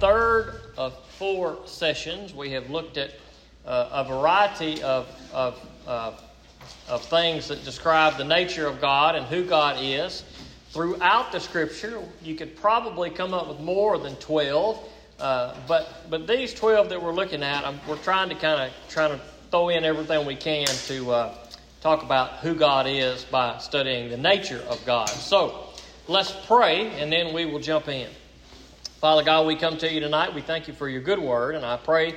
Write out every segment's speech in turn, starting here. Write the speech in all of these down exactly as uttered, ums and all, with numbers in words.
third of four sessions. We have looked at uh, a variety of of uh, of things that describe the nature of God and who God is. Throughout the Scripture, you could probably come up with more than twelve, uh, but but these twelve that we're looking at, I'm, we're trying to kind of trying to throw in everything we can to uh, talk about who God is by studying the nature of God. So let's pray, and then we will jump in. Father God, we come to you tonight. We thank you for your good word, and I pray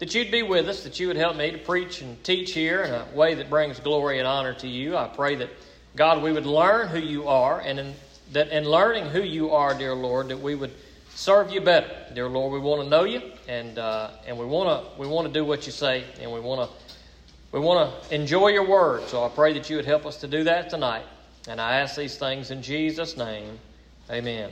that you'd be with us, that you would help me to preach and teach here in a way that brings glory and honor to you. I pray that, God, we would learn who you are, and in, that in learning who you are, dear Lord, that we would serve you better. Dear Lord, we want to know you, and uh, and we want to we want to do what you say, and we want to we want to enjoy your word. So I pray that you would help us to do that tonight, and I ask these things in Jesus' name, amen.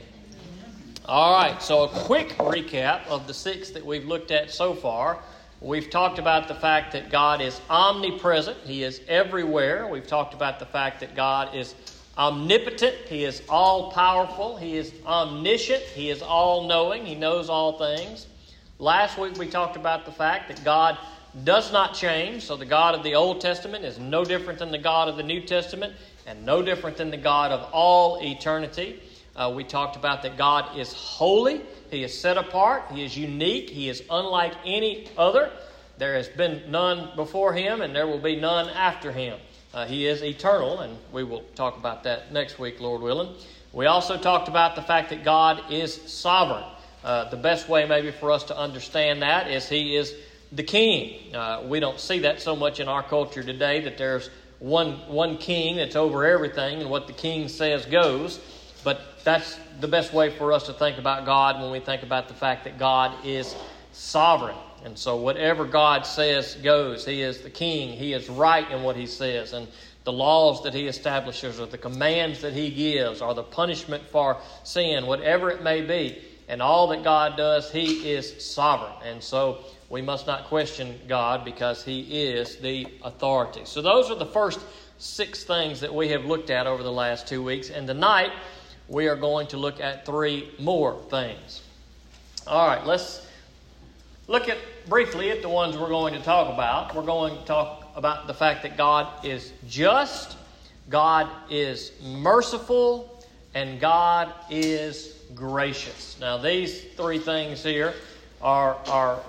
All right, so a quick recap of the six that we've looked at so far. We've talked about the fact that God is omnipresent. He is everywhere. We've talked about the fact that God is omnipotent. He is all-powerful. He is omniscient. He is all-knowing. He knows all things. Last week we talked about the fact that God does not change. So the God of the Old Testament is no different than the God of the New Testament and no different than the God of all eternity. Uh, we talked about that God is holy. He is set apart. He is unique. He is unlike any other. There has been none before him, and there will be none after him. Uh, he is eternal, and we will talk about that next week, Lord willing. We also talked about the fact that God is sovereign. Uh, the best way maybe for us to understand that is he is the king. Uh, we don't see that so much in our culture today, that there's one, one king that's over everything, and what the king says goes. But that's the best way for us to think about God when we think about the fact that God is sovereign. And so whatever God says goes. He is the king. He is right in what he says. And the laws that he establishes or the commands that he gives or the punishment for sin, whatever it may be, and all that God does, he is sovereign. And so we must not question God because he is the authority. So those are the first six things that we have looked at over the last two weeks. And tonight, we are going to look at three more things. All right, let's look at briefly at the ones we're going to talk about. We're going to talk about the fact that God is just, God is merciful, and God is gracious. Now, these three things here are, are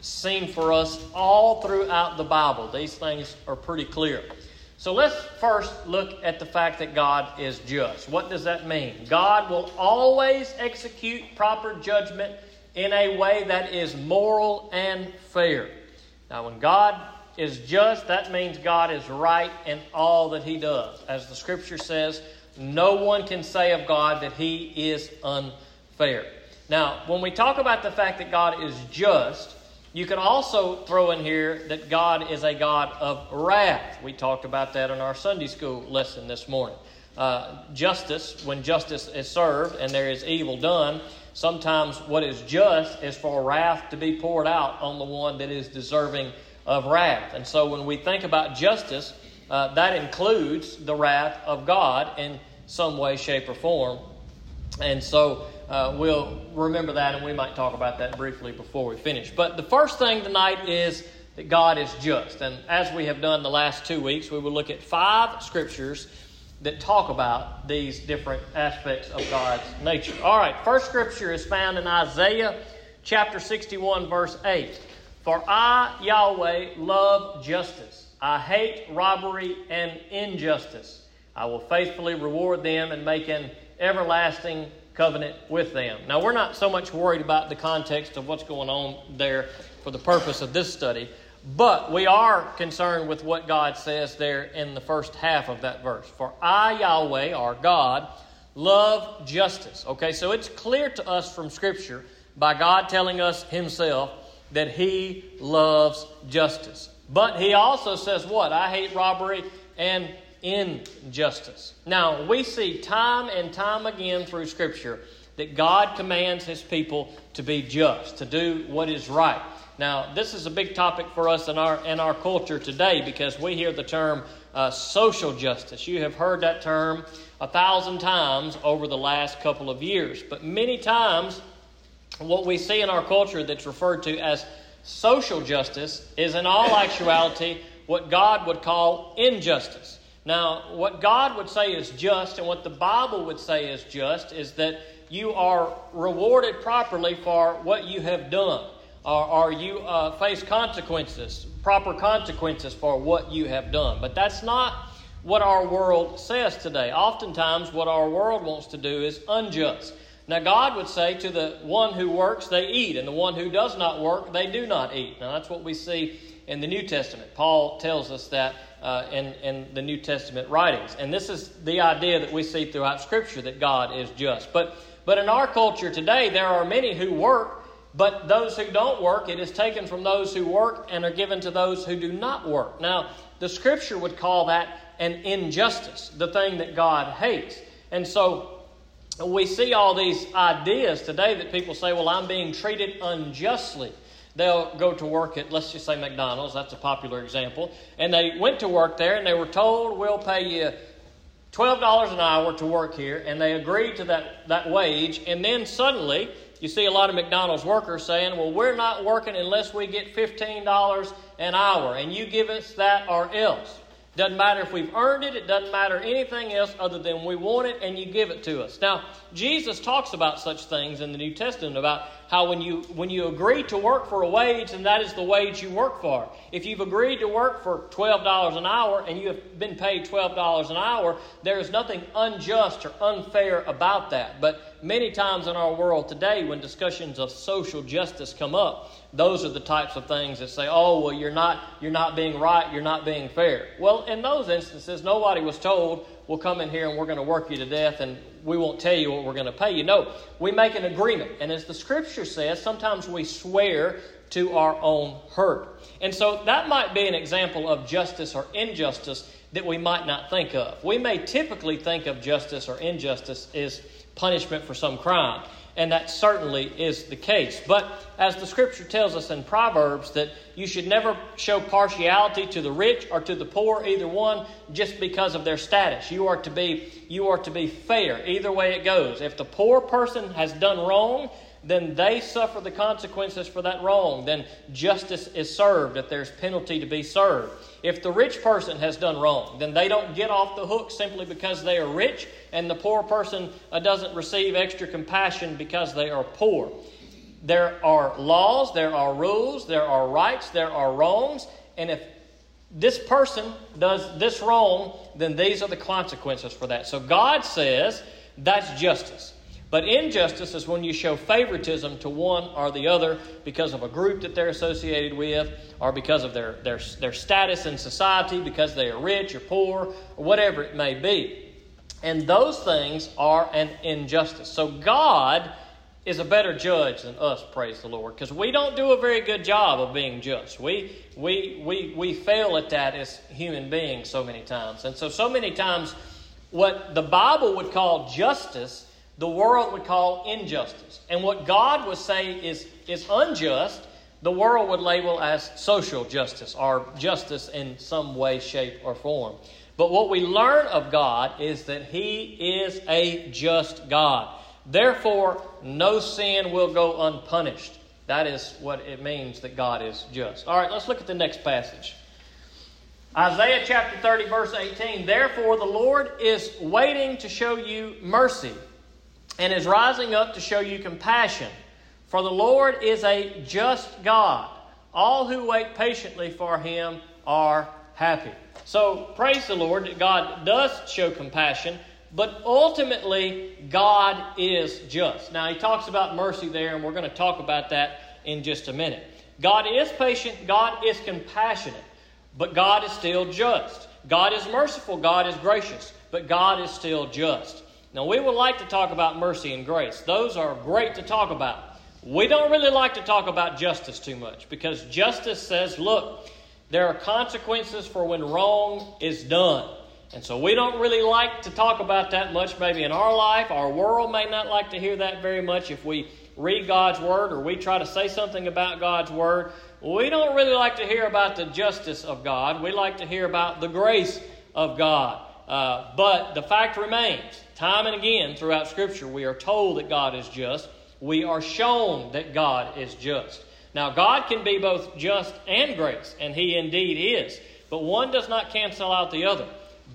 seen for us all throughout the Bible. These things are pretty clear. So let's first look at the fact that God is just. What does that mean? God will always execute proper judgment in a way that is moral and fair. Now, when God is just, that means God is right in all that he does. As the Scripture says, no one can say of God that he is unfair. Now, when we talk about the fact that God is just, you can also throw in here that God is a God of wrath. We talked about that in our Sunday school lesson this morning. Uh, justice, when justice is served and there is evil done, sometimes what is just is for wrath to be poured out on the one that is deserving of wrath. And so when we think about justice, uh, that includes the wrath of God in some way, shape, or form. And so uh, we'll remember that, and we might talk about that briefly before we finish. But the first thing tonight is that God is just. And as we have done the last two weeks, we will look at five scriptures that talk about these different aspects of God's nature. All right, first scripture is found in Isaiah chapter sixty-one, verse eight. For I, Yahweh, love justice. I hate robbery and injustice. I will faithfully reward them and make an everlasting covenant with them. Now, we're not so much worried about the context of what's going on there for the purpose of this study, but we are concerned with what God says there in the first half of that verse. For I, Yahweh, our God, love justice. Okay, so it's clear to us from Scripture by God telling us himself that he loves justice. But he also says what? I hate robbery and injustice. Now, we see time and time again through Scripture that God commands his people to be just, to do what is right. Now, this is a big topic for us in our in our culture today because we hear the term uh, social justice. You have heard that term a thousand times over the last couple of years. But many times what we see in our culture that's referred to as social justice is in all actuality what God would call injustice. Now, what God would say is just and what the Bible would say is just is that you are rewarded properly for what you have done, or, or you uh, face consequences, proper consequences for what you have done. But that's not what our world says today. Oftentimes, what our world wants to do is unjust. Now, God would say to the one who works, they eat, and the one who does not work, they do not eat. Now, that's what we see in the New Testament. Paul tells us that uh, in, in the New Testament writings. And this is the idea that we see throughout Scripture, that God is just. But But in our culture today, there are many who work, but those who don't work, it is taken from those who work and are given to those who do not work. Now, the Scripture would call that an injustice, the thing that God hates. And so we see all these ideas today that people say, well, I'm being treated unjustly. They'll go to work at, let's just say, McDonald's. That's a popular example. And they went to work there, and they were told, we'll pay you twelve dollars an hour to work here, and they agreed to that, that wage, and then suddenly you see a lot of McDonald's workers saying, well, we're not working unless we get fifteen dollars an hour, and you give us that or else. Doesn't matter if we've earned it, it doesn't matter anything else other than we want it, and you give it to us. Now, Jesus talks about such things in the New Testament, about how when you when you agree to work for a wage, and that is the wage you work for. If you've agreed to work for twelve dollars an hour, and you have been paid twelve dollars an hour, there is nothing unjust or unfair about that. But many times in our world today, when discussions of social justice come up, those are the types of things that say, oh, well, you're not, you're not being right, you're not being fair. Well, in those instances, nobody was told, we'll come in here and we're going to work you to death and we won't tell you what we're going to pay you. No, we make an agreement. And as the Scripture says, sometimes we swear to our own hurt. And so that might be an example of justice or injustice that we might not think of. We may typically think of justice or injustice as punishment for some crime. And that certainly is the case. But as the Scripture tells us in Proverbs, that you should never show partiality to the rich or to the poor, either one, just because of their status. You are to be, you are to be fair, either way it goes. If the poor person has done wrong, then they suffer the consequences for that wrong. Then justice is served if there's penalty to be served. If the rich person has done wrong, then they don't get off the hook simply because they are rich, and the poor person doesn't receive extra compassion because they are poor. There are laws, there are rules, there are rights, there are wrongs, and if this person does this wrong, then these are the consequences for that. So God says that's justice. But injustice is when you show favoritism to one or the other because of a group that they're associated with, or because of their, their, their status in society, because they are rich or poor, or whatever it may be. And those things are an injustice. So God is a better judge than us, praise the Lord, because we don't do a very good job of being just. We, we, we, we fail at that as human beings so many times. And so, so many times what the Bible would call justice, the world would call injustice. And what God would say is, is unjust, the world would label as social justice or justice in some way, shape, or form. But what we learn of God is that He is a just God. Therefore, no sin will go unpunished. That is what it means that God is just. All right, let's look at the next passage. Isaiah chapter thirty, verse eighteen. Therefore, the Lord is waiting to show you mercy, and is rising up to show you compassion. For the Lord is a just God. All who wait patiently for Him are happy. So, praise the Lord that God does show compassion, but ultimately, God is just. Now, He talks about mercy there, and we're going to talk about that in just a minute. God is patient, God is compassionate, but God is still just. God is merciful, God is gracious, but God is still just. Now, we would like to talk about mercy and grace. Those are great to talk about. We don't really like to talk about justice too much, because justice says, look, there are consequences for when wrong is done. And so we don't really like to talk about that much maybe in our life. Our world may not like to hear that very much if we read God's Word or we try to say something about God's Word. We don't really like to hear about the justice of God. We like to hear about the grace of God. Uh, but the fact remains, time and again throughout Scripture, we are told that God is just. we are shown that God is just. Now, God can be both just and grace, and He indeed is. But one does not cancel out the other.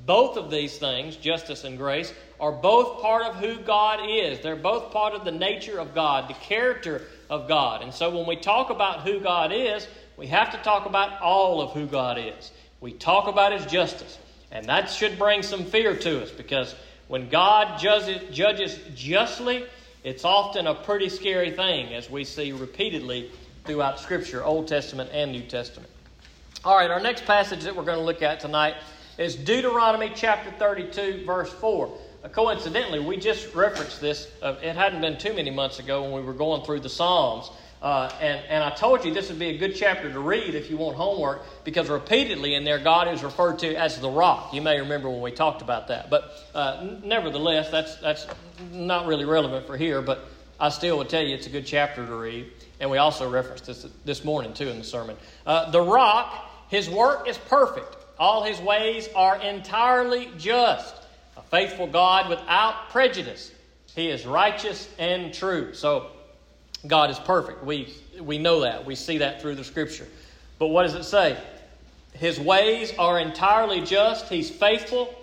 Both of these things, justice and grace, are both part of who God is. They're both part of the nature of God, the character of God. And so when we talk about who God is, we have to talk about all of who God is. We talk about His justice. And that should bring some fear to us, because when God judges, judges justly, it's often a pretty scary thing, as we see repeatedly throughout Scripture, Old Testament and New Testament. All right, our next passage that we're going to look at tonight is Deuteronomy chapter thirty-two, verse four. Uh, coincidentally, we just referenced this. Uh, it hadn't been too many months ago when we were going through the Psalms. Uh, and, and I told you this would be a good chapter to read if you want homework, because repeatedly in there God is referred to as the rock. You may remember when we talked about that. But uh, nevertheless, that's, that's not really relevant for here, but I still would tell you it's a good chapter to read. And we also referenced this this morning, too, in the sermon. Uh, the rock... His work is perfect. All His ways are entirely just. A faithful God without prejudice. He is righteous and true. So God is perfect. We, we know that. We see that through the Scripture. But what does it say? His ways are entirely just. He's faithful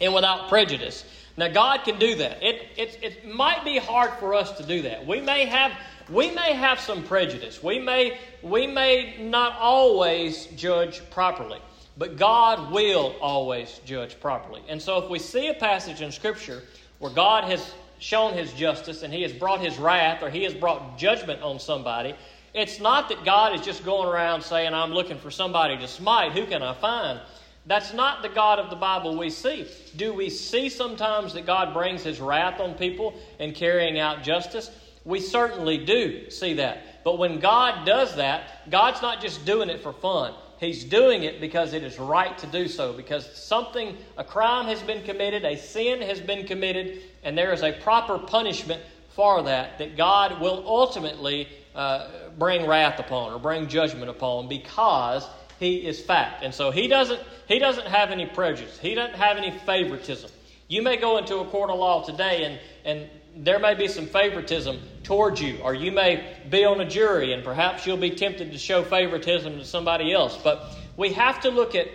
and without prejudice. Now, God can do that. It, it, it might be hard for us to do that. We may have... We may have some prejudice. We may, we may not always judge properly, but God will always judge properly. And so if we see a passage in Scripture where God has shown His justice and He has brought His wrath or He has brought judgment on somebody, it's not that God is just going around saying, I'm looking for somebody to smite. Who can I find? That's not the God of the Bible we see. Do we see sometimes that God brings His wrath on people in carrying out justice? We certainly do see that. But when God does that, God's not just doing it for fun. He's doing it because it is right to do so, because something, a crime has been committed, a sin has been committed, and there is a proper punishment for that, that God will ultimately uh, bring wrath upon or bring judgment upon, because He is fact. And so He doesn't, he doesn't have any prejudice. He doesn't have any favoritism. You may go into a court of law today and and there may be some favoritism towards you, or you may be on a jury and perhaps you'll be tempted to show favoritism to somebody else. But we have to look at,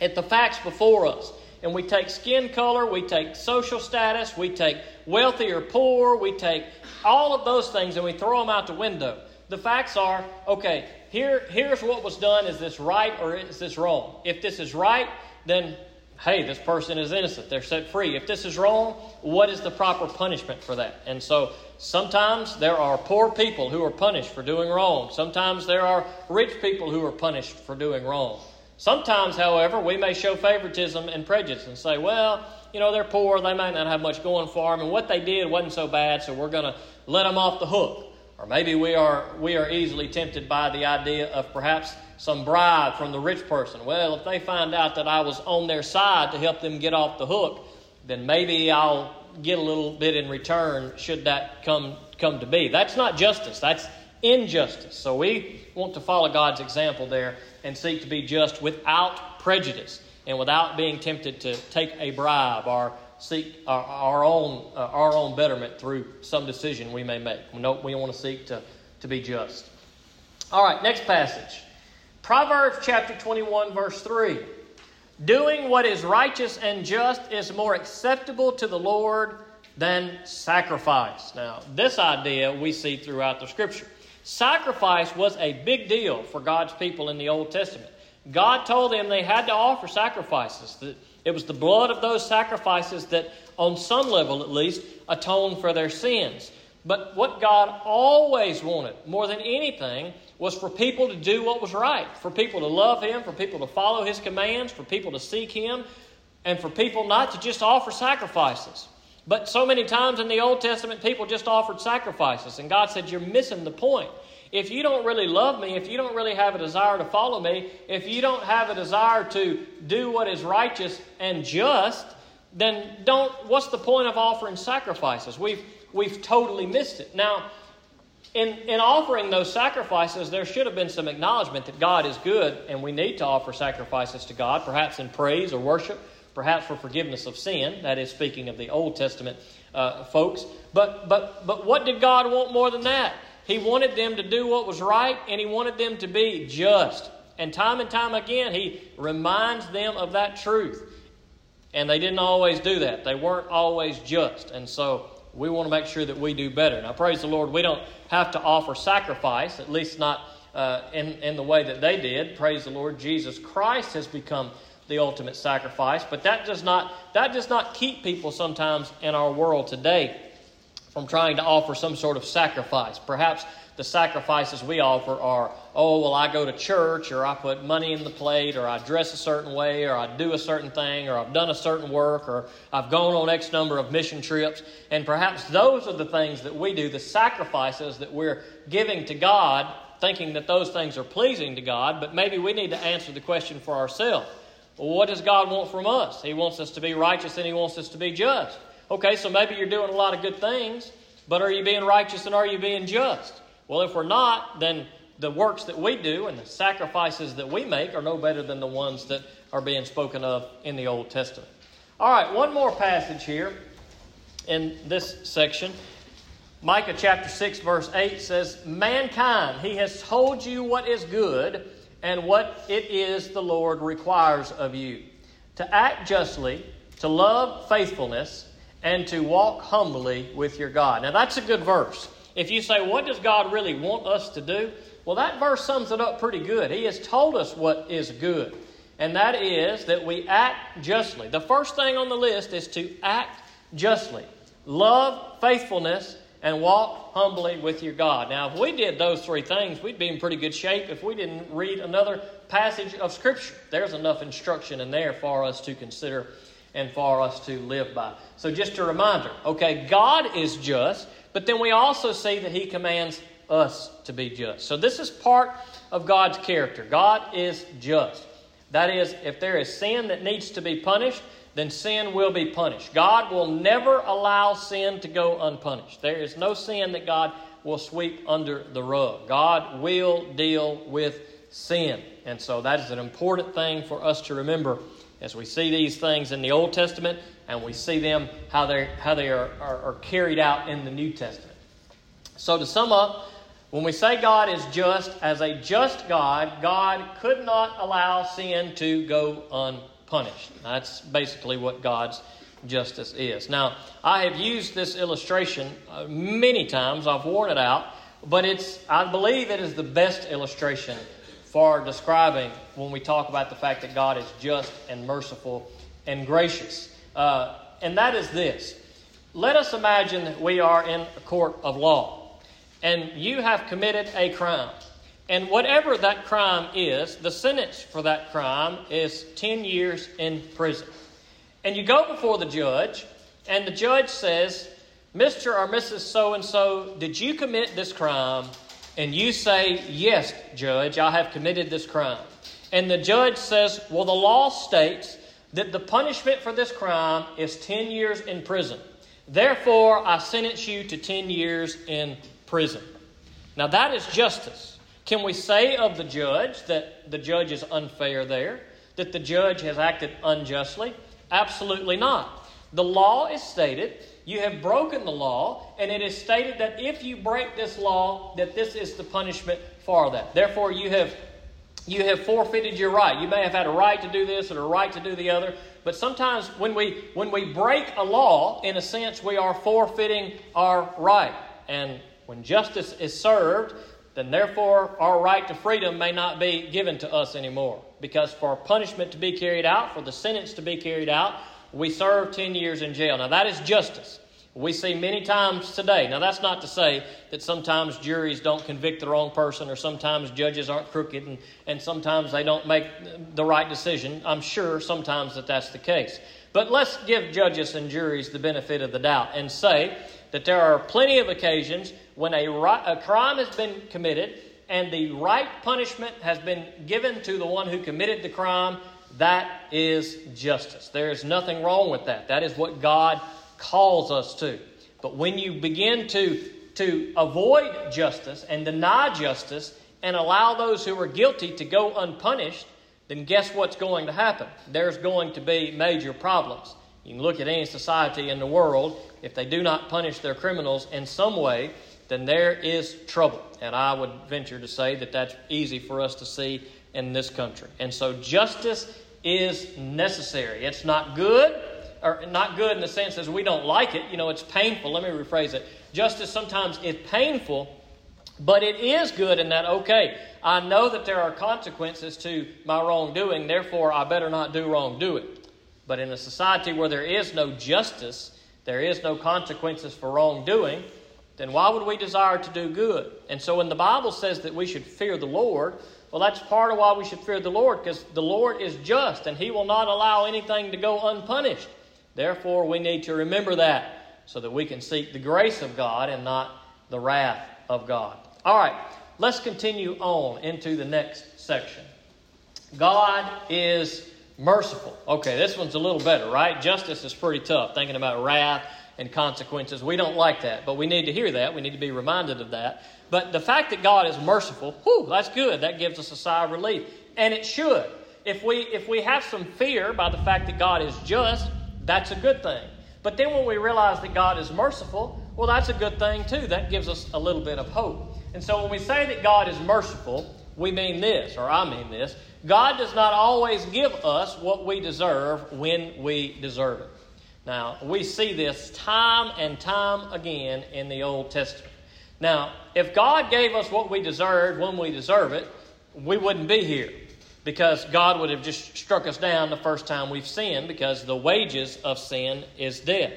at the facts before us. And we take skin color, we take social status, we take wealthy or poor, we take all of those things and we throw them out the window. The facts are, okay, here, here's what was done. Is this right or is this wrong? If this is right, then... hey, this person is innocent. They're set free. If this is wrong, what is the proper punishment for that? And so sometimes there are poor people who are punished for doing wrong. Sometimes there are rich people who are punished for doing wrong. Sometimes, however, we may show favoritism and prejudice and say, well, you know, they're poor. They might not have much going for them. And what they did wasn't so bad, so we're going to let them off the hook. Or maybe we are we are easily tempted by the idea of perhaps some bribe from the rich person. Well, if they find out that I was on their side to help them get off the hook, then maybe I'll get a little bit in return should that come come to be. That's not justice. That's injustice. So we want to follow God's example there and seek to be just without prejudice and without being tempted to take a bribe or seek our, our own uh, our own betterment through some decision we may make. We, know, we want to seek to, to be just. All right, next passage. Proverbs chapter twenty-one, verse three. Doing what is righteous and just is more acceptable to the Lord than sacrifice. Now, this idea we see throughout the Scripture. Sacrifice was a big deal for God's people in the Old Testament. God told them they had to offer sacrifices. It was the blood of those sacrifices that, on some level at least, atoned for their sins. But what God always wanted, more than anything, was for people to do what was right, for people to love Him, for people to follow His commands, for people to seek Him, and for people not to just offer sacrifices. But so many times in the Old Testament, people just offered sacrifices, and God said, you're missing the point. If you don't really love me, if you don't really have a desire to follow me, if you don't have a desire to do what is righteous and just, then don't. What's the point of offering sacrifices? We've We've totally missed it. Now, in, in offering those sacrifices, there should have been some acknowledgement that God is good and we need to offer sacrifices to God, perhaps in praise or worship, perhaps for forgiveness of sin. That is speaking of the Old Testament uh, folks. But, but, but what did God want more than that? He wanted them to do what was right, and He wanted them to be just. And time and time again, He reminds them of that truth. And they didn't always do that. They weren't always just. And so we want to make sure that we do better. Now, praise the Lord, we don't have to offer sacrifice, at least not uh, in, in the way that they did. Praise the Lord, Jesus Christ has become the ultimate sacrifice. But that does not, that does not keep people sometimes in our world today from trying to offer some sort of sacrifice. Perhaps the sacrifices we offer are, oh, well, I go to church, or I put money in the plate, or I dress a certain way, or I do a certain thing, or I've done a certain work, or I've gone on X number of mission trips. And perhaps those are the things that we do, the sacrifices that we're giving to God, thinking that those things are pleasing to God. But maybe we need to answer the question for ourselves. Well, what does God want from us? He wants us to be righteous, and He wants us to be just. Okay, so maybe you're doing a lot of good things, but are you being righteous and are you being just? Well, if we're not, then the works that we do and the sacrifices that we make are no better than the ones that are being spoken of in the Old Testament. All right, one more passage here in this section. Micah chapter six, verse eight says, "Mankind, He has told you what is good and what it is the Lord requires of you, to act justly, to love faithfulness, and to walk humbly with your God." Now, that's a good verse. If you say, what does God really want us to do? Well, that verse sums it up pretty good. He has told us what is good, and that is that we act justly. The first thing on the list is to act justly, love faithfulness, and walk humbly with your God. Now, if we did those three things, we'd be in pretty good shape if we didn't read another passage of Scripture. There's enough instruction in there for us to consider and for us to live by. So just a reminder, okay, God is just, but then we also see that He commands us to be just. So this is part of God's character. God is just. That is, if there is sin that needs to be punished, then sin will be punished. God will never allow sin to go unpunished. There is no sin that God will sweep under the rug. God will deal with sin. And so that is an important thing for us to remember as we see these things in the Old Testament, and we see them, how, how they are, are, are carried out in the New Testament. So to sum up, when we say God is just, as a just God, God could not allow sin to go unpunished. That's basically what God's justice is. Now, I have used this illustration many times. I've worn it out, but it's I believe it is the best illustration for describing when we talk about the fact that God is just and merciful and gracious. Uh, and that is this. Let us imagine that we are in a court of law and you have committed a crime. And whatever that crime is, the sentence for that crime is ten years in prison. And you go before the judge and the judge says, "Mister or Missus So-and-so, did you commit this crime?" And you say, "Yes, Judge, I have committed this crime." And the judge says, "Well, the law states that the punishment for this crime is ten years in prison. Therefore, I sentence you to ten years in prison." Now, that is justice. Can we say of the judge that the judge is unfair there, that the judge has acted unjustly? Absolutely not. The law is stated. You have broken the law, and it is stated that if you break this law, that this is the punishment for that. Therefore, you have you have forfeited your right. You may have had a right to do this or a right to do the other, but sometimes when we when we break a law, in a sense, we are forfeiting our right. And when justice is served, then therefore our right to freedom may not be given to us anymore, because for punishment to be carried out, for the sentence to be carried out, we serve ten years in jail. Now, that is justice. We see many times today. Now, that's not to say that sometimes juries don't convict the wrong person, or sometimes judges aren't crooked, and, and sometimes they don't make the right decision. I'm sure sometimes that that's the case. But let's give judges and juries the benefit of the doubt and say that there are plenty of occasions when a, right, a crime has been committed and the right punishment has been given to the one who committed the crime. That is justice. There is nothing wrong with that. That is what God calls us to. But when you begin to, to avoid justice and deny justice and allow those who are guilty to go unpunished, then guess what's going to happen? There's going to be major problems. You can look at any society in the world. If they do not punish their criminals in some way, then there is trouble. And I would venture to say that that's easy for us to see in this country. And so justice is necessary. It's not good, or not good in the sense as we don't like it. You know, it's painful. Let me rephrase it. Justice sometimes is painful, but it is good in that, okay, I know that there are consequences to my wrongdoing, therefore I better not do wrongdoing. But in a society where there is no justice, there is no consequences for wrongdoing, then why would we desire to do good? And so when the Bible says that we should fear the Lord, well, that's part of why we should fear the Lord, because the Lord is just and He will not allow anything to go unpunished. Therefore, we need to remember that so that we can seek the grace of God and not the wrath of God. All right, let's continue on into the next section. God is merciful. Okay, this one's a little better, right? Justice is pretty tough, thinking about wrath and consequences. We don't like that, but we need to hear that. We need to be reminded of that. But the fact that God is merciful, whew, that's good. That gives us a sigh of relief. And it should. If we, if we have some fear by the fact that God is just, that's a good thing. But then when we realize that God is merciful, well, that's a good thing too. That gives us a little bit of hope. And so when we say that God is merciful, we mean this, or I mean this. God does not always give us what we deserve when we deserve it. Now, we see this time and time again in the Old Testament. Now, if God gave us what we deserved when we deserve it, we wouldn't be here, because God would have just struck us down the first time we've sinned, because the wages of sin is death.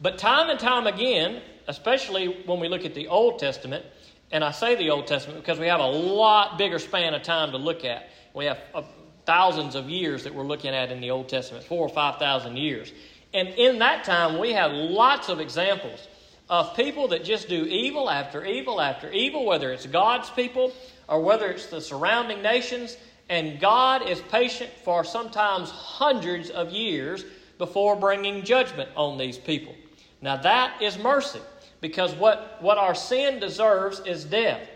But time and time again, especially when we look at the Old Testament, and I say the Old Testament because we have a lot bigger span of time to look at. We have thousands of years that we're looking at in the Old Testament, four or five thousand years. And in that time, we have lots of examples of people that just do evil after evil after evil, whether it's God's people or whether it's the surrounding nations. And God is patient for sometimes hundreds of years before bringing judgment on these people. Now that is mercy, because what, what our sin deserves is death.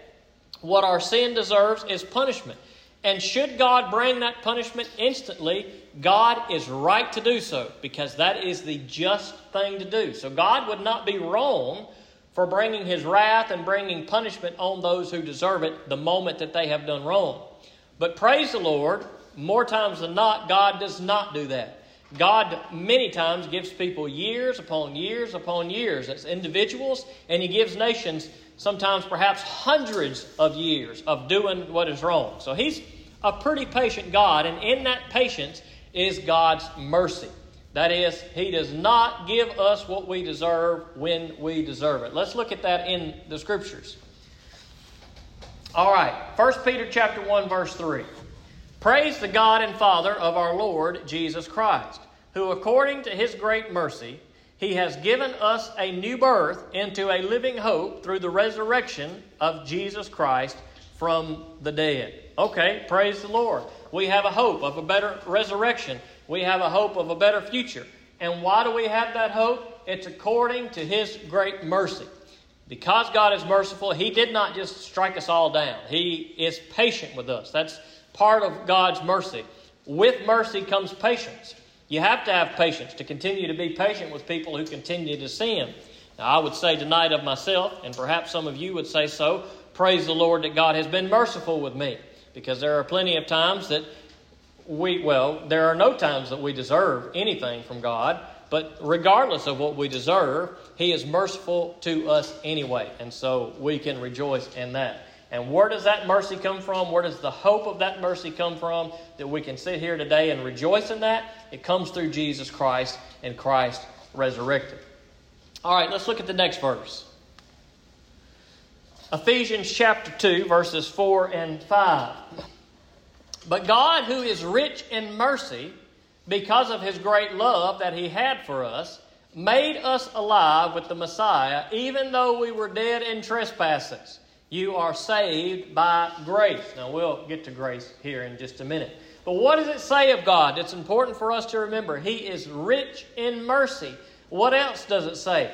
What our sin deserves is punishment. And should God bring that punishment instantly, God is right to do so, because that is the just thing to do. So God would not be wrong for bringing His wrath and bringing punishment on those who deserve it the moment that they have done wrong. But praise the Lord, more times than not, God does not do that. God many times gives people years upon years upon years as individuals, and He gives nations sometimes perhaps hundreds of years of doing what is wrong. So He's a pretty patient God, and in that patience is God's mercy. That is, He does not give us what we deserve when we deserve it. Let's look at that in the Scriptures. All right, First Peter chapter one, verse three. Praise the God and Father of our Lord Jesus Christ, who according to His great mercy, He has given us a new birth into a living hope through the resurrection of Jesus Christ from the dead. Okay, praise the Lord. We have a hope of a better resurrection. We have a hope of a better future. And why do we have that hope? It's according to His great mercy. Because God is merciful, He did not just strike us all down. He is patient with us. That's part of God's mercy. With mercy comes patience. You have to have patience to continue to be patient with people who continue to sin. Now, I would say tonight of myself, and perhaps some of you would say so, praise the Lord that God has been merciful with me, because there are plenty of times that we, well, there are no times that we deserve anything from God, but regardless of what we deserve, He is merciful to us anyway, and so we can rejoice in that. And where does that mercy come from? Where does the hope of that mercy come from that we can sit here today and rejoice in that? It comes through Jesus Christ and Christ resurrected. All right, let's look at the next verse. Ephesians chapter two, verses four and five. But God, who is rich in mercy, because of His great love that He had for us, made us alive with the Messiah, even though we were dead in trespasses. You are saved by grace. Now, we'll get to grace here in just a minute. But what does it say of God? It's important for us to remember. He is rich in mercy. What else does it say?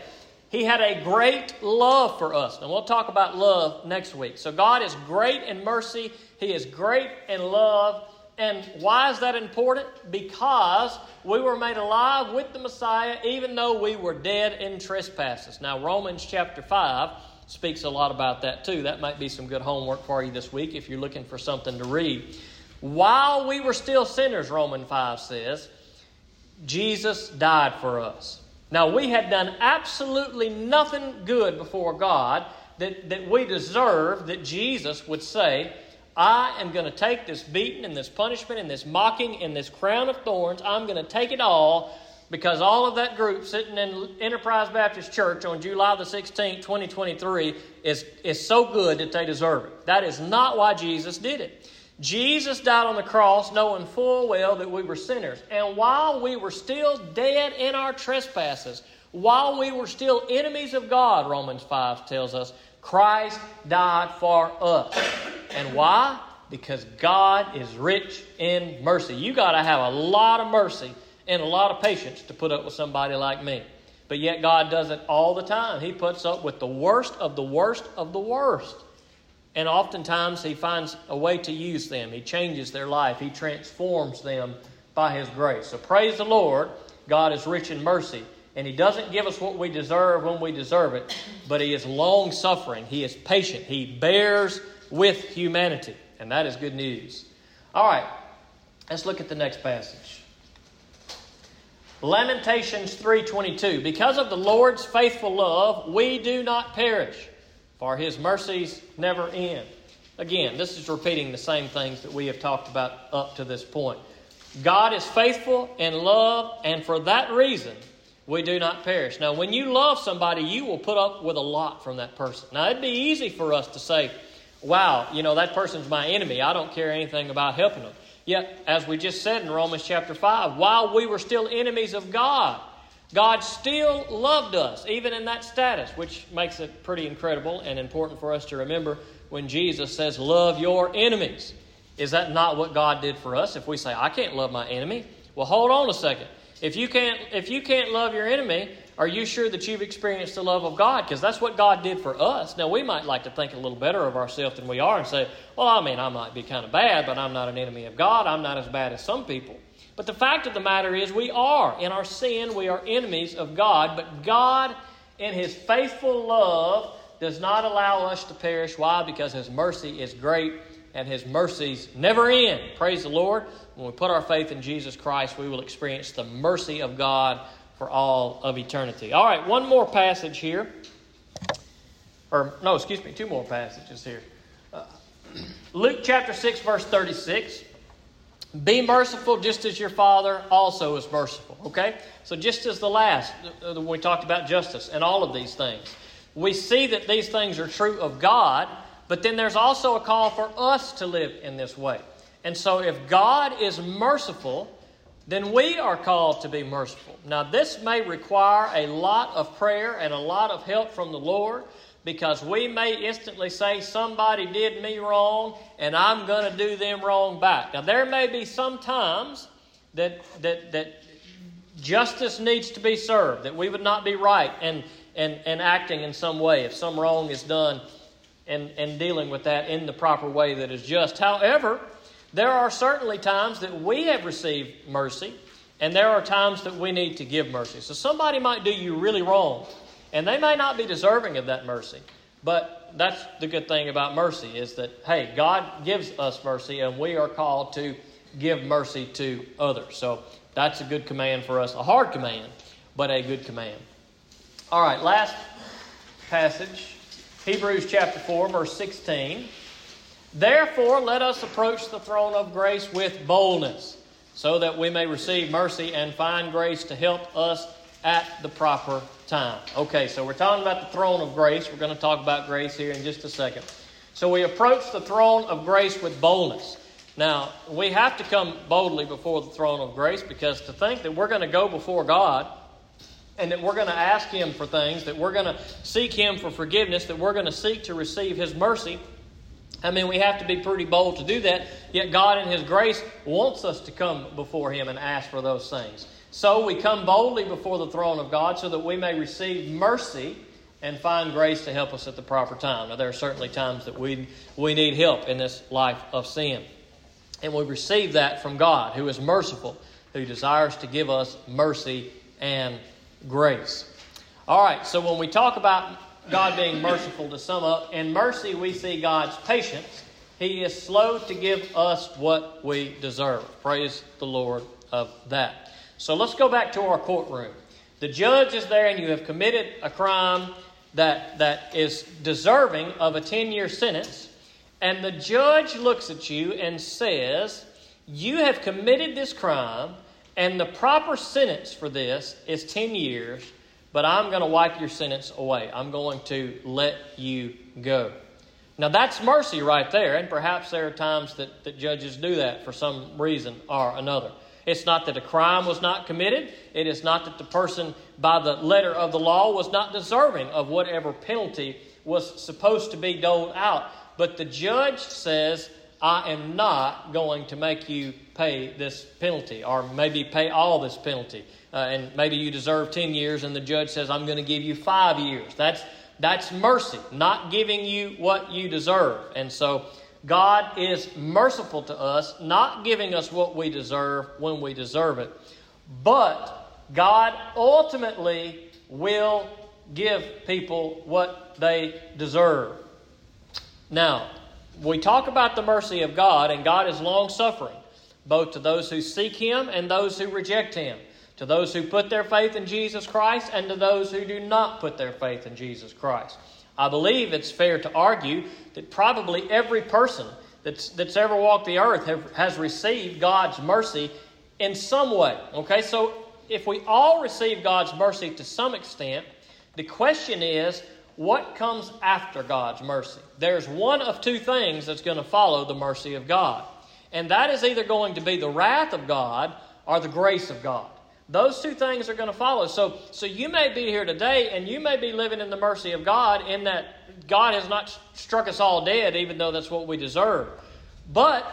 He had a great love for us. And we'll talk about love next week. So God is great in mercy. He is great in love. And why is that important? Because we were made alive with the Messiah even though we were dead in trespasses. Now, Romans chapter five speaks a lot about that too. That might be some good homework for you this week if you're looking for something to read. While we were still sinners, Romans five says, Jesus died for us. Now, we had done absolutely nothing good before God that, that we deserved, that Jesus would say, I am going to take this beating and this punishment and this mocking and this crown of thorns. I'm going to take it all, because all of that group sitting in Enterprise Baptist Church on July the sixteenth, twenty twenty-three is, is so good that they deserve it. That is not why Jesus did it. Jesus died on the cross knowing full well that we were sinners. And while we were still dead in our trespasses, while we were still enemies of God, Romans five tells us, Christ died for us. And why? Because God is rich in mercy. You got to have a lot of mercy and a lot of patience to put up with somebody like me. But yet God does it all the time. He puts up with the worst of the worst of the worst. And oftentimes he finds a way to use them. He changes their life. He transforms them by his grace. So praise the Lord, God is rich in mercy. And he doesn't give us what we deserve when we deserve it, but he is long-suffering. He is patient. He bears with humanity. And that is good news. All right, let's look at the next passage. Lamentations three twenty-two. Because of the Lord's faithful love, we do not perish, for his mercies never end. Again, this is repeating the same things that we have talked about up to this point. God is faithful and love, and for that reason, we do not perish. Now, when you love somebody, you will put up with a lot from that person. Now, it'd be easy for us to say, wow, you know, that person's my enemy. I don't care anything about helping them. Yet, as we just said in Romans chapter five, while we were still enemies of God, God still loved us, even in that status, which makes it pretty incredible and important for us to remember when Jesus says, love your enemies. Is that not what God did for us? If we say, I can't love my enemy, well, hold on a second. If you can't, if you can't love your enemy, are you sure that you've experienced the love of God? Because that's what God did for us. Now, we might like to think a little better of ourselves than we are and say, well, I mean, I might be kind of bad, but I'm not an enemy of God. I'm not as bad as some people. But the fact of the matter is we are. In our sin, we are enemies of God. But God, in his faithful love, does not allow us to perish. Why? Because his mercy is great and his mercies never end. Praise the Lord. When we put our faith in Jesus Christ, we will experience the mercy of God for all of eternity. All right, one more passage here. Or, no, excuse me, two more passages here. Uh, Luke chapter six, verse thirty-six. Be merciful just as your Father also is merciful, okay? So just as the last, when we talked about justice and all of these things, we see that these things are true of God, but then there's also a call for us to live in this way. And so if God is merciful, then we are called to be merciful. Now, this may require a lot of prayer and a lot of help from the Lord, because we may instantly say, somebody did me wrong, and I'm going to do them wrong back. Now, there may be some times that that that justice needs to be served, that we would not be right and and and acting in some way if some wrong is done, and, and dealing with that in the proper way that is just. However, there are certainly times that we have received mercy, and there are times that we need to give mercy. So somebody might do you really wrong, and they may not be deserving of that mercy, but that's the good thing about mercy is that, hey, God gives us mercy, and we are called to give mercy to others. So that's a good command for us, a hard command, but a good command. All right, last passage, Hebrews chapter four, verse sixteen. Therefore, let us approach the throne of grace with boldness, so that we may receive mercy and find grace to help us at the proper time. Okay, so we're talking about the throne of grace. We're going to talk about grace here in just a second. So we approach the throne of grace with boldness. Now, we have to come boldly before the throne of grace, because to think that we're going to go before God and that we're going to ask him for things, that we're going to seek him for forgiveness, that we're going to seek to receive his mercy, I mean, we have to be pretty bold to do that, yet God in his grace wants us to come before him and ask for those things. So we come boldly before the throne of God so that we may receive mercy and find grace to help us at the proper time. Now, there are certainly times that we we need help in this life of sin. And we receive that from God, who is merciful, who desires to give us mercy and grace. All right, so when we talk about God being merciful, to sum up, in mercy we see God's patience. He is slow to give us what we deserve. Praise the Lord of that. So let's go back to our courtroom. The judge is there and you have committed a crime that that is deserving of a ten-year sentence. And the judge looks at you and says, you have committed this crime and the proper sentence for this is ten years, but I'm going to wipe your sentence away. I'm going to let you go. Now that's mercy right there, and perhaps there are times that, that judges do that for some reason or another. It's not that a crime was not committed. It is not that the person by the letter of the law was not deserving of whatever penalty was supposed to be doled out. But the judge says, I am not going to make you pay this penalty, or maybe pay all this penalty. Uh, and maybe you deserve ten years and the judge says, I'm going to give you five years. That's That's mercy, not giving you what you deserve. And so God is merciful to us, not giving us what we deserve when we deserve it. But God ultimately will give people what they deserve. Now, we talk about the mercy of God, and God is long-suffering, both to those who seek Him and those who reject Him, to those who put their faith in Jesus Christ and to those who do not put their faith in Jesus Christ. I believe it's fair to argue that probably every person that's that's ever walked the earth have, has received God's mercy in some way. Okay, so if we all receive God's mercy to some extent, the question is, what comes after God's mercy? There's one of two things that's going to follow the mercy of God, and that is either going to be the wrath of God or the grace of God. Those two things are going to follow. So so you may be here today and you may be living in the mercy of God, in that God has not struck us all dead, even though that's what we deserve. But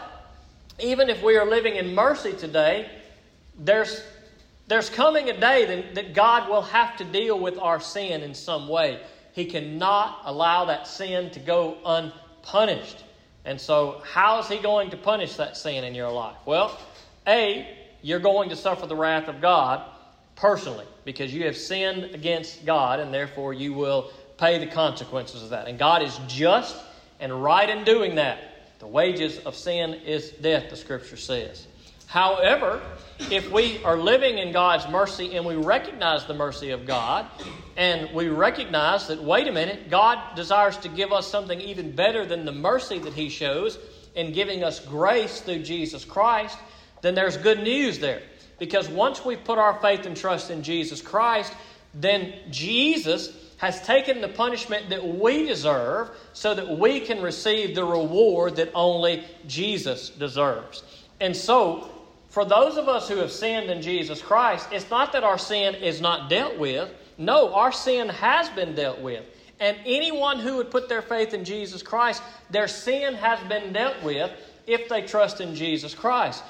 even if we are living in mercy today, there's there's coming a day that, that God will have to deal with our sin in some way. He cannot allow that sin to go unpunished. And so how is He going to punish that sin in your life? Well, A... you're going to suffer the wrath of God personally because you have sinned against God, and therefore you will pay the consequences of that. And God is just and right in doing that. The wages of sin is death, the Scripture says. However, if we are living in God's mercy and we recognize the mercy of God, and we recognize that, wait a minute, God desires to give us something even better than the mercy that He shows in giving us grace through Jesus Christ, then there's good news there. Because once we put our faith and trust in Jesus Christ, then Jesus has taken the punishment that we deserve so that we can receive the reward that only Jesus deserves. And so, for those of us who have sinned in Jesus Christ, it's not that our sin is not dealt with. No, our sin has been dealt with. And anyone who would put their faith in Jesus Christ, their sin has been dealt with if they trust in Jesus Christ.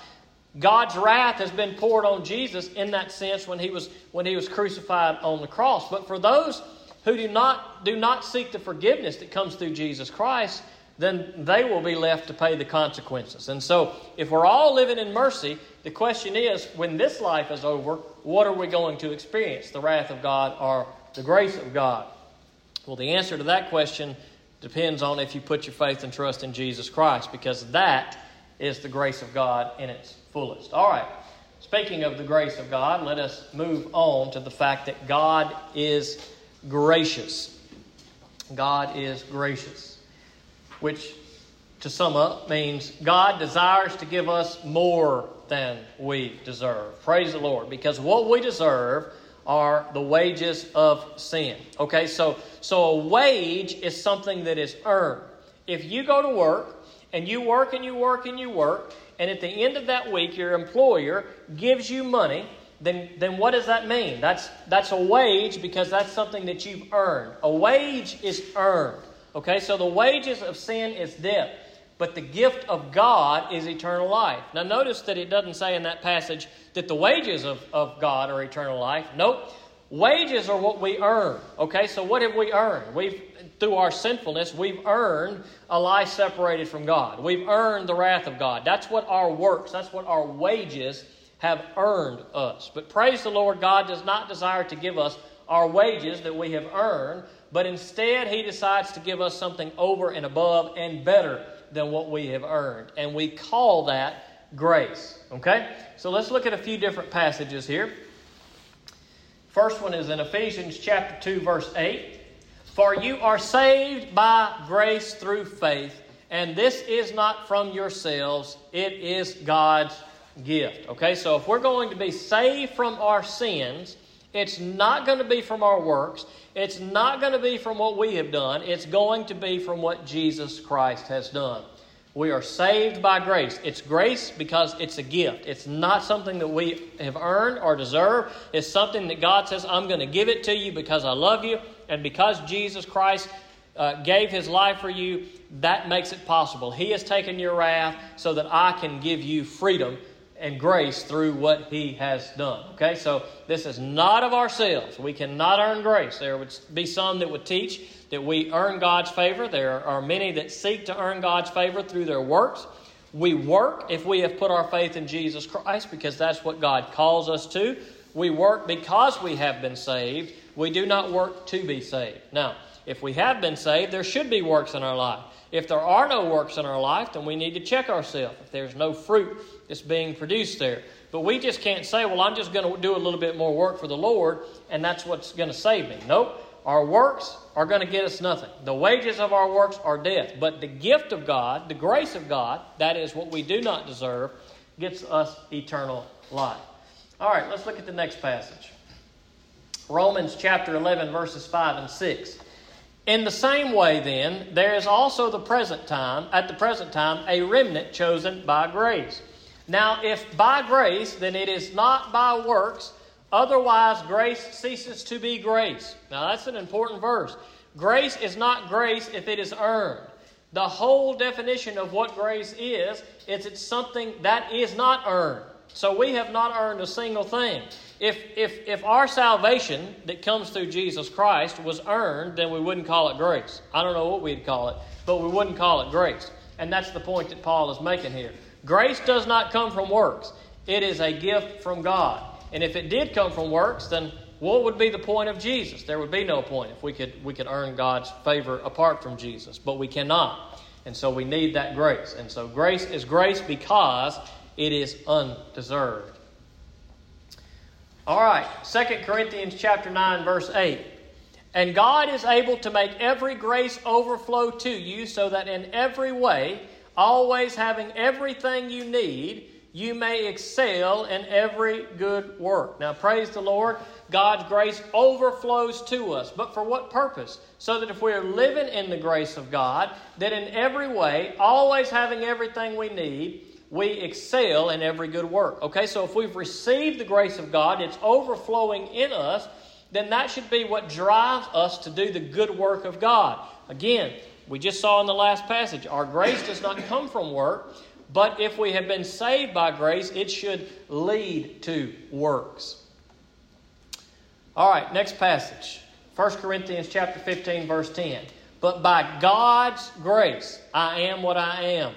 God's wrath has been poured on Jesus in that sense when he was when he was crucified on the cross. But for those who do not do not seek the forgiveness that comes through Jesus Christ, then they will be left to pay the consequences. And so, if we're all living in mercy, the question is, when this life is over, what are we going to experience? The wrath of God or the grace of God? Well, the answer to that question depends on if you put your faith and trust in Jesus Christ, because that is the grace of God in its fullest. All right, speaking of the grace of God, let us move on to the fact that God is gracious. God is gracious, which, to sum up, means God desires to give us more than we deserve. Praise the Lord, because what we deserve are the wages of sin. Okay, so, so a wage is something that is earned. If you go to work, and you work and you work and you work, and at the end of that week your employer gives you money, then, then what does that mean? That's, that's a wage, because that's something that you've earned. A wage is earned. Okay, so the wages of sin is death, but the gift of God is eternal life. Now notice that it doesn't say in that passage that the wages of, of God are eternal life. Nope, Wages are what we earn, okay? So what have we earned? We've, through our sinfulness, we've earned a life separated from God. We've earned the wrath of God. That's what our works, that's what our wages have earned us. But praise the Lord, God does not desire to give us our wages that we have earned, but instead He decides to give us something over and above and better than what we have earned. And we call that grace, okay? So let's look at a few different passages here. First one is in Ephesians chapter two, verse eight. For you are saved by grace through faith, and this is not from yourselves, it is God's gift. Okay, so if we're going to be saved from our sins, it's not going to be from our works. It's not going to be from what we have done. It's going to be from what Jesus Christ has done. We are saved by grace. It's grace because it's a gift. It's not something that we have earned or deserve. It's something that God says, I'm going to give it to you because I love you. And because Jesus Christ uh, gave His life for you, that makes it possible. He has taken your wrath so that I can give you freedom and grace through what He has done. Okay, so this is not of ourselves. We cannot earn grace. There would be some that would teach that we earn God's favor. There are many that seek to earn God's favor through their works. We work if we have put our faith in Jesus Christ because that's what God calls us to. We work because we have been saved. We do not work to be saved. Now, if we have been saved, there should be works in our life. If there are no works in our life, then we need to check ourselves. If there's no fruit that's being produced there. But we just can't say, well, I'm just going to do a little bit more work for the Lord, and that's what's going to save me. Nope. Our works are going to get us nothing. The wages of our works are death. But the gift of God, the grace of God, that is what we do not deserve, gets us eternal life. All right, let's look at the next passage. Romans chapter eleven, verses five and six. In the same way, then, there is also the present time, at the present time, a remnant chosen by grace. Now, if by grace, then it is not by works. Otherwise, grace ceases to be grace. Now, that's an important verse. Grace is not grace if it is earned. The whole definition of what grace is, is it's something that is not earned. So we have not earned a single thing. If, if, if our salvation that comes through Jesus Christ was earned, then we wouldn't call it grace. I don't know what we'd call it, but we wouldn't call it grace. And that's the point that Paul is making here. Grace does not come from works. It is a gift from God. And if it did come from works, then what would be the point of Jesus? There would be no point if we could we could earn God's favor apart from Jesus. But we cannot. And so we need that grace. And so grace is grace because it is undeserved. All right, Second Corinthians chapter nine, verse eight. And God is able to make every grace overflow to you so that in every way, always having everything you need, you may excel in every good work. Now, praise the Lord, God's grace overflows to us. But for what purpose? So that if we are living in the grace of God, that in every way, always having everything we need, we excel in every good work. Okay, so if we've received the grace of God, it's overflowing in us, then that should be what drives us to do the good work of God. Again, we just saw in the last passage, our grace does not come from work, but if we have been saved by grace, it should lead to works. All right, next passage. First Corinthians chapter fifteen, verse ten. But by God's grace, I am what I am,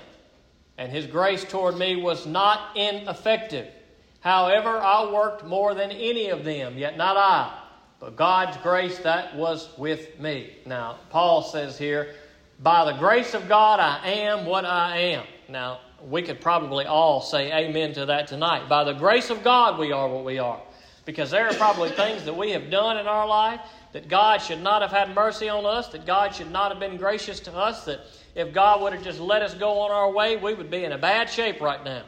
and His grace toward me was not ineffective. However, I worked more than any of them, yet not I, but God's grace that was with me. Now, Paul says here, by the grace of God, I am what I am. Now, we could probably all say amen to that tonight. By the grace of God, we are what we are. Because there are probably things that we have done in our life that God should not have had mercy on us, that God should not have been gracious to us, that if God would have just let us go on our way, we would be in a bad shape right now.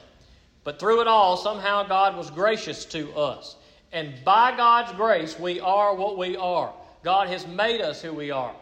But through it all, somehow God was gracious to us. And by God's grace, we are what we are. God has made us who we are.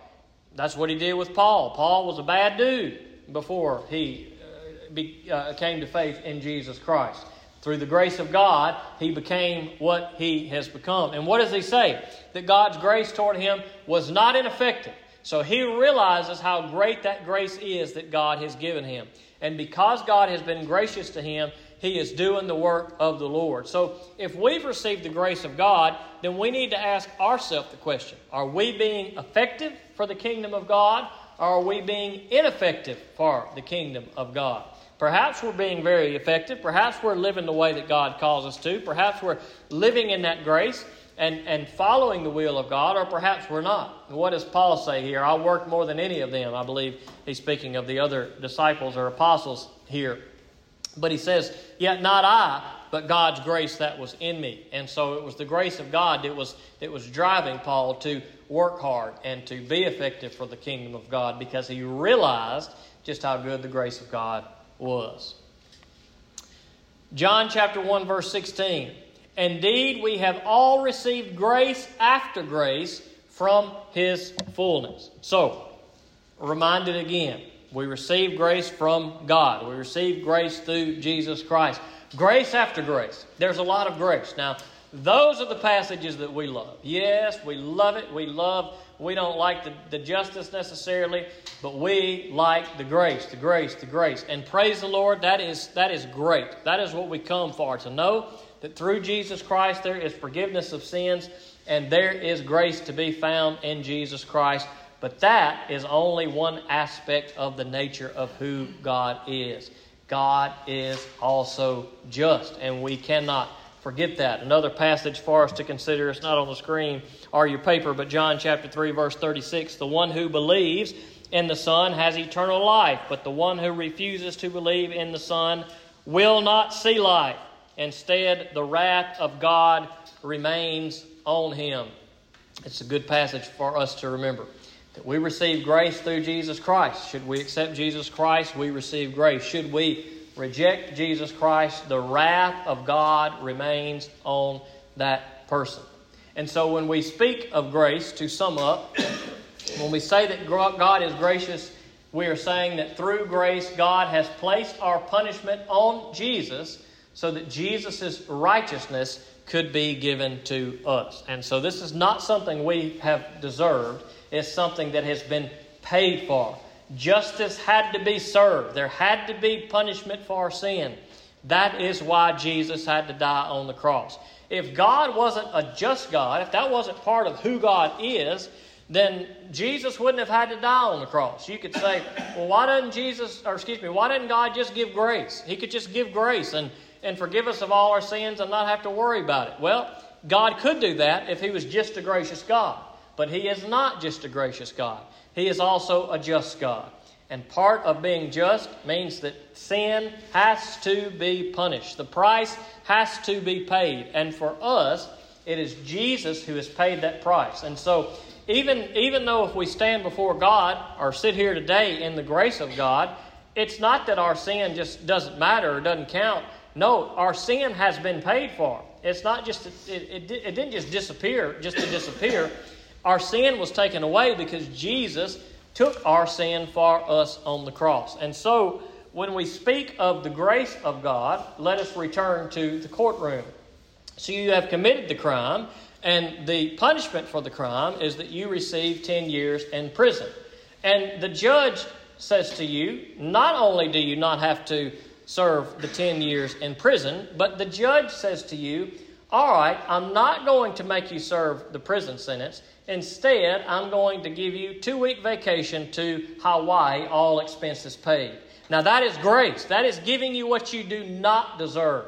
That's what He did with Paul. Paul was a bad dude before he uh, be, uh, came to faith in Jesus Christ. Through the grace of God, he became what he has become. And what does he say? That God's grace toward him was not ineffective. So he realizes how great that grace is that God has given him. And because God has been gracious to him, he is doing the work of the Lord. So if we've received the grace of God, then we need to ask ourselves the question, are we being effective for the kingdom of God, or are we being ineffective for the kingdom of God? Perhaps we're being very effective. Perhaps we're living the way that God calls us to. Perhaps we're living in that grace and, and following the will of God, or perhaps we're not. What does Paul say here? I work more than any of them. I believe he's speaking of the other disciples or apostles here. But he says, yet not I, but God's grace that was in me. And so it was the grace of God that was, that was driving Paul to work hard and to be effective for the kingdom of God, because he realized just how good the grace of God was. was. John chapter one, verse sixteen. Indeed, we have all received grace after grace from his fullness. So, reminded again, we receive grace from God. We receive grace through Jesus Christ. Grace after grace. There's a lot of grace. Now, those are the passages that we love. Yes, we love it. We love, we don't like the, the justice necessarily, but we like the grace, the grace, the grace. And praise the Lord, that is, that is great. That is what we come for, to know that through Jesus Christ there is forgiveness of sins and there is grace to be found in Jesus Christ. But that is only one aspect of the nature of who God is. God is also just, and we cannot forget that. Another passage for us to consider, it's not on the screen or your paper, but John chapter three, verse thirty-six, the one who believes in the Son has eternal life, but the one who refuses to believe in the Son will not see life. Instead, the wrath of God remains on him. It's a good passage for us to remember, that we receive grace through Jesus Christ. Should we accept Jesus Christ, we receive grace. Should we reject Jesus Christ, the wrath of God remains on that person. And so when we speak of grace, to sum up, when we say that God is gracious, we are saying that through grace, God has placed our punishment on Jesus so that Jesus' righteousness could be given to us. And so this is not something we have deserved. It's something that has been paid for. Justice had to be served. There had to be punishment for our sin. That is why Jesus had to die on the cross. If God wasn't a just God, if that wasn't part of who God is, then Jesus wouldn't have had to die on the cross. You could say, well, why doesn't Jesus, or excuse me, why doesn't God just give grace? He could just give grace and, and forgive us of all our sins and not have to worry about it. Well, God could do that if he was just a gracious God. But he is not just a gracious God. He is also a just God. And part of being just means that sin has to be punished. The price has to be paid. And for us, it is Jesus who has paid that price. And so even, even though if we stand before God or sit here today in the grace of God, it's not that our sin just doesn't matter or doesn't count. No, our sin has been paid for. It's not just, it, it, it didn't just disappear, just to disappear. Our sin was taken away because Jesus took our sin for us on the cross. And so when we speak of the grace of God, let us return to the courtroom. So you have committed the crime, and the punishment for the crime is that you receive ten years in prison. And the judge says to you, not only do you not have to serve the ten years in prison, but the judge says to you, all right, I'm not going to make you serve the prison sentence. Instead, I'm going to give you two-week vacation to Hawaii, all expenses paid. Now, that is grace. That is giving you what you do not deserve.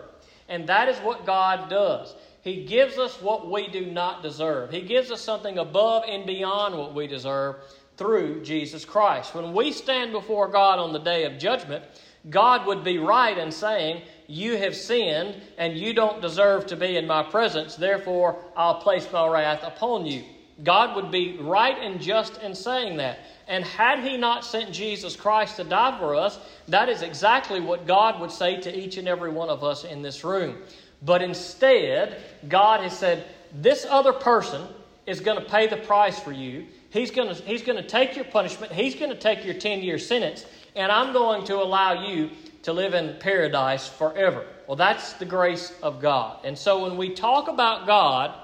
And that is what God does. He gives us what we do not deserve. He gives us something above and beyond what we deserve through Jesus Christ. When we stand before God on the day of judgment, God would be right in saying, you have sinned and you don't deserve to be in my presence, therefore I'll place my wrath upon you. God would be right and just in saying that. And had he not sent Jesus Christ to die for us, that is exactly what God would say to each and every one of us in this room. But instead, God has said, this other person is going to pay the price for you. He's going to, he's going to take your punishment. He's going to take your ten-year sentence. And I'm going to allow you to live in paradise forever. Well, that's the grace of God. And so when we talk about God,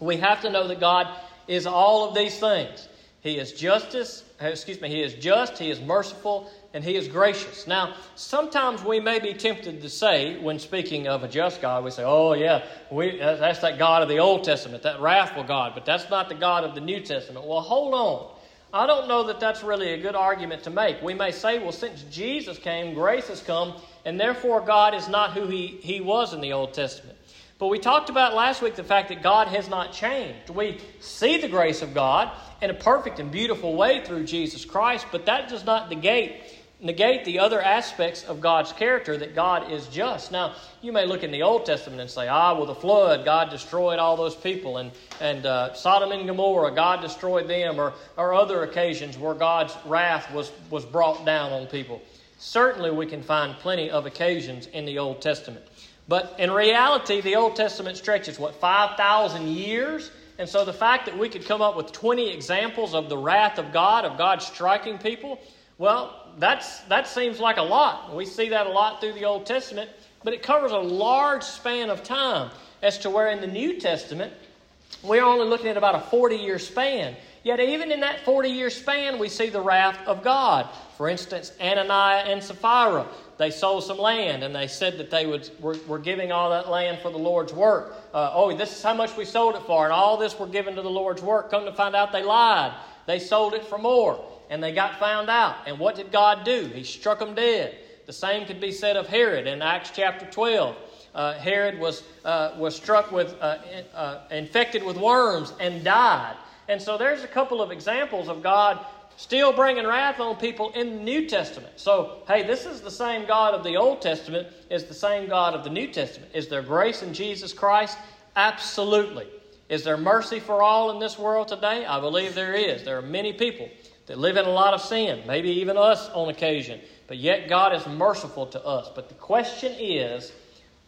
we have to know that God is all of these things. He is justice, excuse me, he is just, he is merciful, and he is gracious. Now, sometimes we may be tempted to say, when speaking of a just God, we say, oh yeah, we, that's that God of the Old Testament, that wrathful God, but that's not the God of the New Testament. Well, hold on. I don't know that that's really a good argument to make. We may say, well, since Jesus came, grace has come, and therefore God is not who he, he was in the Old Testament. But we talked about last week the fact that God has not changed. We see the grace of God in a perfect and beautiful way through Jesus Christ, but that does not negate, negate the other aspects of God's character, that God is just. Now, you may look in the Old Testament and say, ah, well, the flood, God destroyed all those people, and, and uh, Sodom and Gomorrah, God destroyed them, or, or other occasions where God's wrath was, was brought down on people. Certainly we can find plenty of occasions in the Old Testament. But in reality, the Old Testament stretches, what, five thousand years? And so the fact that we could come up with twenty examples of the wrath of God, of God striking people, well, that's that seems like a lot. We see that a lot through the Old Testament, but it covers a large span of time, as to where in the New Testament, we're only looking at about a forty-year span. Yet even in that forty-year span, we see the wrath of God. For instance, Ananias and Sapphira, they sold some land, and they said that they would, were, were giving all that land for the Lord's work. Uh, oh, this is how much we sold it for, and all this we're giving to the Lord's work. Come to find out, they lied. They sold it for more, and they got found out. And what did God do? He struck them dead. The same could be said of Herod in Acts chapter twelve. Uh, Herod was, uh, was struck with, uh, uh, infected with worms and died. And so there's a couple of examples of God still bringing wrath on people in the New Testament. So, hey, this is the same God of the Old Testament is the same God of the New Testament. Is there grace in Jesus Christ? Absolutely. Is there mercy for all in this world today? I believe there is. There are many people that live in a lot of sin, maybe even us on occasion. But yet God is merciful to us. But the question is,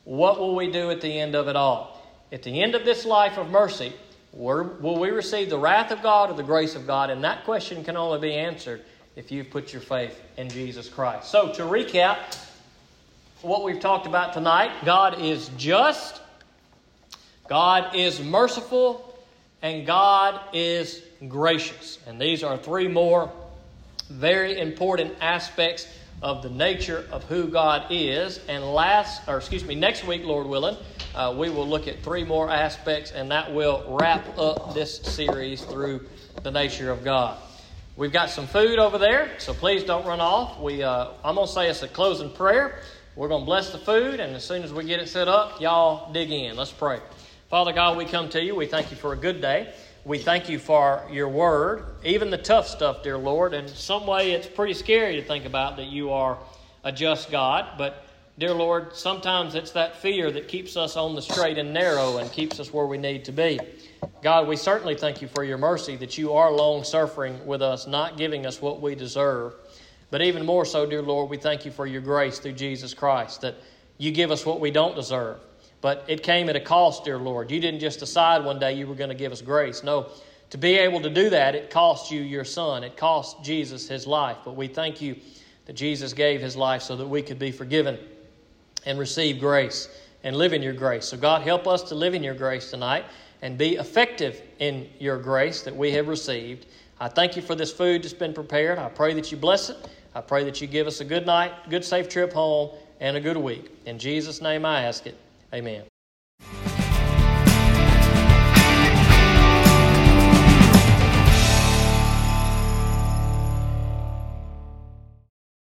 what will we do at the end of it all? At the end of this life of mercy, will we receive the wrath of God or the grace of God? And that question can only be answered if you've put your faith in Jesus Christ. So to recap what we've talked about tonight, God is just, God is merciful, and God is gracious. And these are three more very important aspects of the nature of who God is. And last, or excuse me, next week, Lord willing, Uh, we will look at three more aspects, and that will wrap up this series through the nature of God. We've got some food over there, so please don't run off. We, uh, I'm going to say it's a closing prayer. We're going to bless the food, and as soon as we get it set up, y'all dig in. Let's pray. Father God, we come to you. We thank you for a good day. We thank you for your word, even the tough stuff, dear Lord. And in some way, it's pretty scary to think about that you are a just God, but dear Lord, sometimes it's that fear that keeps us on the straight and narrow and keeps us where we need to be. God, we certainly thank you for your mercy, that you are long-suffering with us, not giving us what we deserve. But even more so, dear Lord, we thank you for your grace through Jesus Christ, that you give us what we don't deserve. But it came at a cost, dear Lord. You didn't just decide one day you were going to give us grace. No, to be able to do that, it cost you your Son. It cost Jesus his life. But we thank you that Jesus gave his life so that we could be forgiven and receive grace, and live in your grace. So God, help us to live in your grace tonight and be effective in your grace that we have received. I thank you for this food that's been prepared. I pray that you bless it. I pray that you give us a good night, good safe trip home, and a good week. In Jesus' name I ask it. Amen.